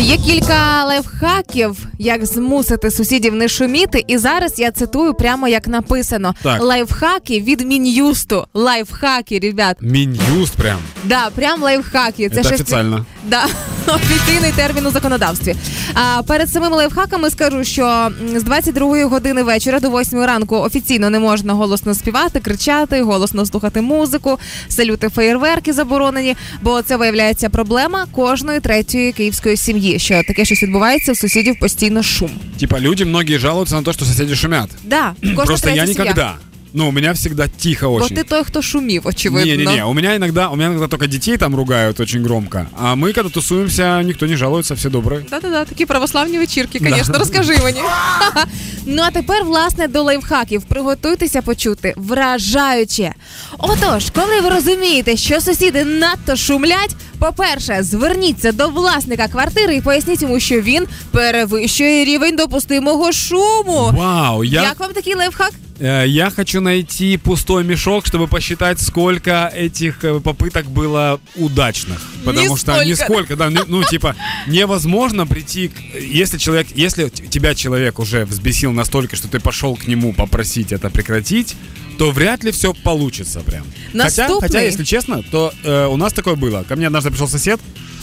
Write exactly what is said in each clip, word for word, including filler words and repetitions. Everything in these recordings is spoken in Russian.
Є кілька лайфхаків, як змусити сусідів не шуміти. І зараз я цитую прямо як написано. Так. Лайфхаки від Мін'юсту. Лайфхаки, ребят. Мін'юст прям? Да, прям лайфхаки. Це, це офіційно. Да, офіційний термін у законодавстві. А перед самими лайфхаками скажу, що з двадцять другої години вечора до восьмої ранку офіційно не можна голосно співати, кричати, голосно слухати музику, салюти, феєрверки заборонені, бо це виявляється проблема кожної третьої київської сім'ї, що таке щось відбувається, у сусідів постійно шум. Типа люди многие жалуються на те, що сусіди шумять. Да, просто я ніколи. Ну, у меня всегда тихо очень. Вот ты той, кто шумит, очевидно. Не-не-не, у меня иногда, у меня иногда только детей там ругают очень громко. А мы, когда тусуемся, никто не жалуется, все добрые. Да-да-да, такие православні вечірки, конечно, да. Розкажи мені. Ну, а тепер, власне, до лайфхаків. Приготуйтеся почути вражаюче. Отож, коли ви розумієте, що сусіди надто шумлять, по-перше, зверніться до власника квартири і поясніть йому, що він перевищує рівень допустимого шуму. Вау, я... Як вам такий лайфхак? Я хочу найти пустой мешок, чтобы посчитать, сколько этих попыток было удачных. Потому нисколько. Что нисколько, да, ну типа невозможно прийти, к, если человек, если тебя человек уже взбесил настолько, что ты пошел к нему попросить это прекратить, то вряд ли все получится прям. Хотя, хотя, если честно, то э, у нас такое было. Ко мне однажды пришел сосед,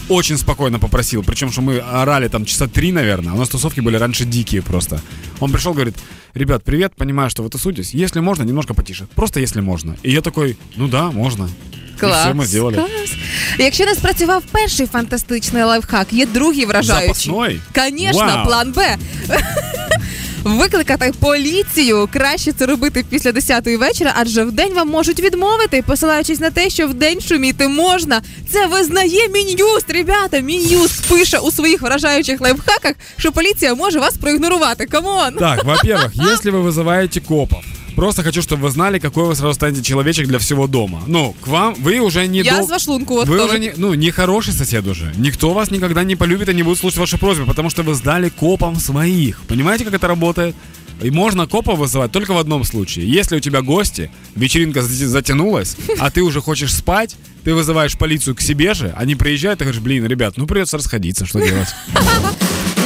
очень спокойно попросил, причем, что мы орали там часа три, наверное. У нас тусовки были раньше дикие просто. Он пришел, говорит: ребят, привет, понимаю, что вы тусуетесь. Если можно, немножко потише. Просто если можно. І я такой, ну да, можно. Клас, і все ми зробили. Клас. Якщо не спрацював перший фантастичний лайфхак, є другий вражаючий. Запасной? Конечно, план Б. Викликати поліцію. Краще це робити після десятої вечора, адже вдень вам можуть відмовити, посилаючись на те, що вдень шуміти можна. Це визнає Мін'юст, ребята. Мін'юст пише у своїх вражаючих лайфхаках, що поліція може вас проігнорувати. Камон! Так, во-первых, якщо ви визиваєте копов, просто хочу, чтобы вы знали, какой вы сразу станете человечек для всего дома. Ну, к вам вы уже не... Я до... за шлунку вот вы тоже. Уже не, ну, не хороший сосед уже. Никто вас никогда не полюбит и не будет слушать ваши просьбы, потому что вы сдали копам своих. Понимаете, как это работает? И можно копа вызывать только в одном случае. Если у тебя гости, вечеринка затянулась, а ты уже хочешь спать, ты вызываешь полицию к себе же, они приезжают и говоришь: блин, ребят, ну придется расходиться, что делать?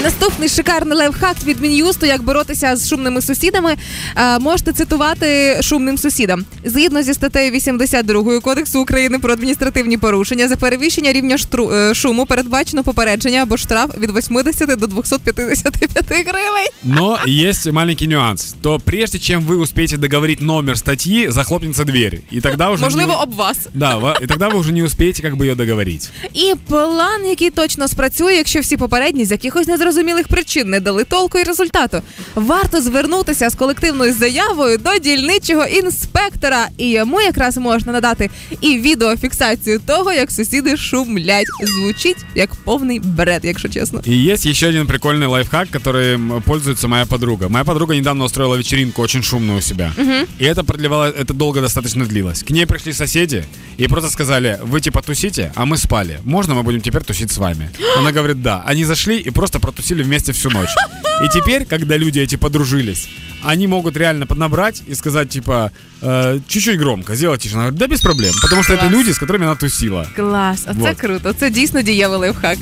Наступний шикарний лайфхак від Мін'юсту, як боротися з шумними сусідами, е, можете цитувати шумним сусідам. Згідно зі статтею вісімдесят два Кодексу України про адміністративні порушення, за перевищення рівня штру, е, шуму передбачено попередження або штраф від вісімдесят до двісті п'ятдесят п'ять гривень. Но есть маленький нюанс. То прежде, чем вы успеете договорить номер статьи, захлопнется дверь. И тогда уже... Можливо, не... об вас. Да, и тогда вы уже не успеете как бы ее договорить. І план, який точно спрацює, якщо всі попередні з якихось не зрозуміли, зрозумілих причин не дали толку і результату. Варто звернутися з колективною заявою до дільничого інспектора, і йому якраз можна надати і відеофіксацію того, як сусіди шумлять. Звучить як повний бред, якщо чесно. І є ще один прикольний лайфхак, яким пользується моя подруга. Моя подруга недавно устроила вечеринку очень шумную у себя. Угу. И это продлевало, это долго достаточно длилось. К ней пришли соседи и просто сказали: вы типа тусите, а мы спали. Можно мы будем теперь тусить с вами? Она говорит: да. Они зашли и просто протусили усили вместе всю ночь. И теперь, когда люди эти подружились, они могут реально поднабрать и сказать, типа, э, чуть-чуть громко, сделать тише. Она говорит: да без проблем, потому что Класс. Это люди, с которыми она тусила. Класс, оце вот. Круто, це дійсно дієвий лайфхак.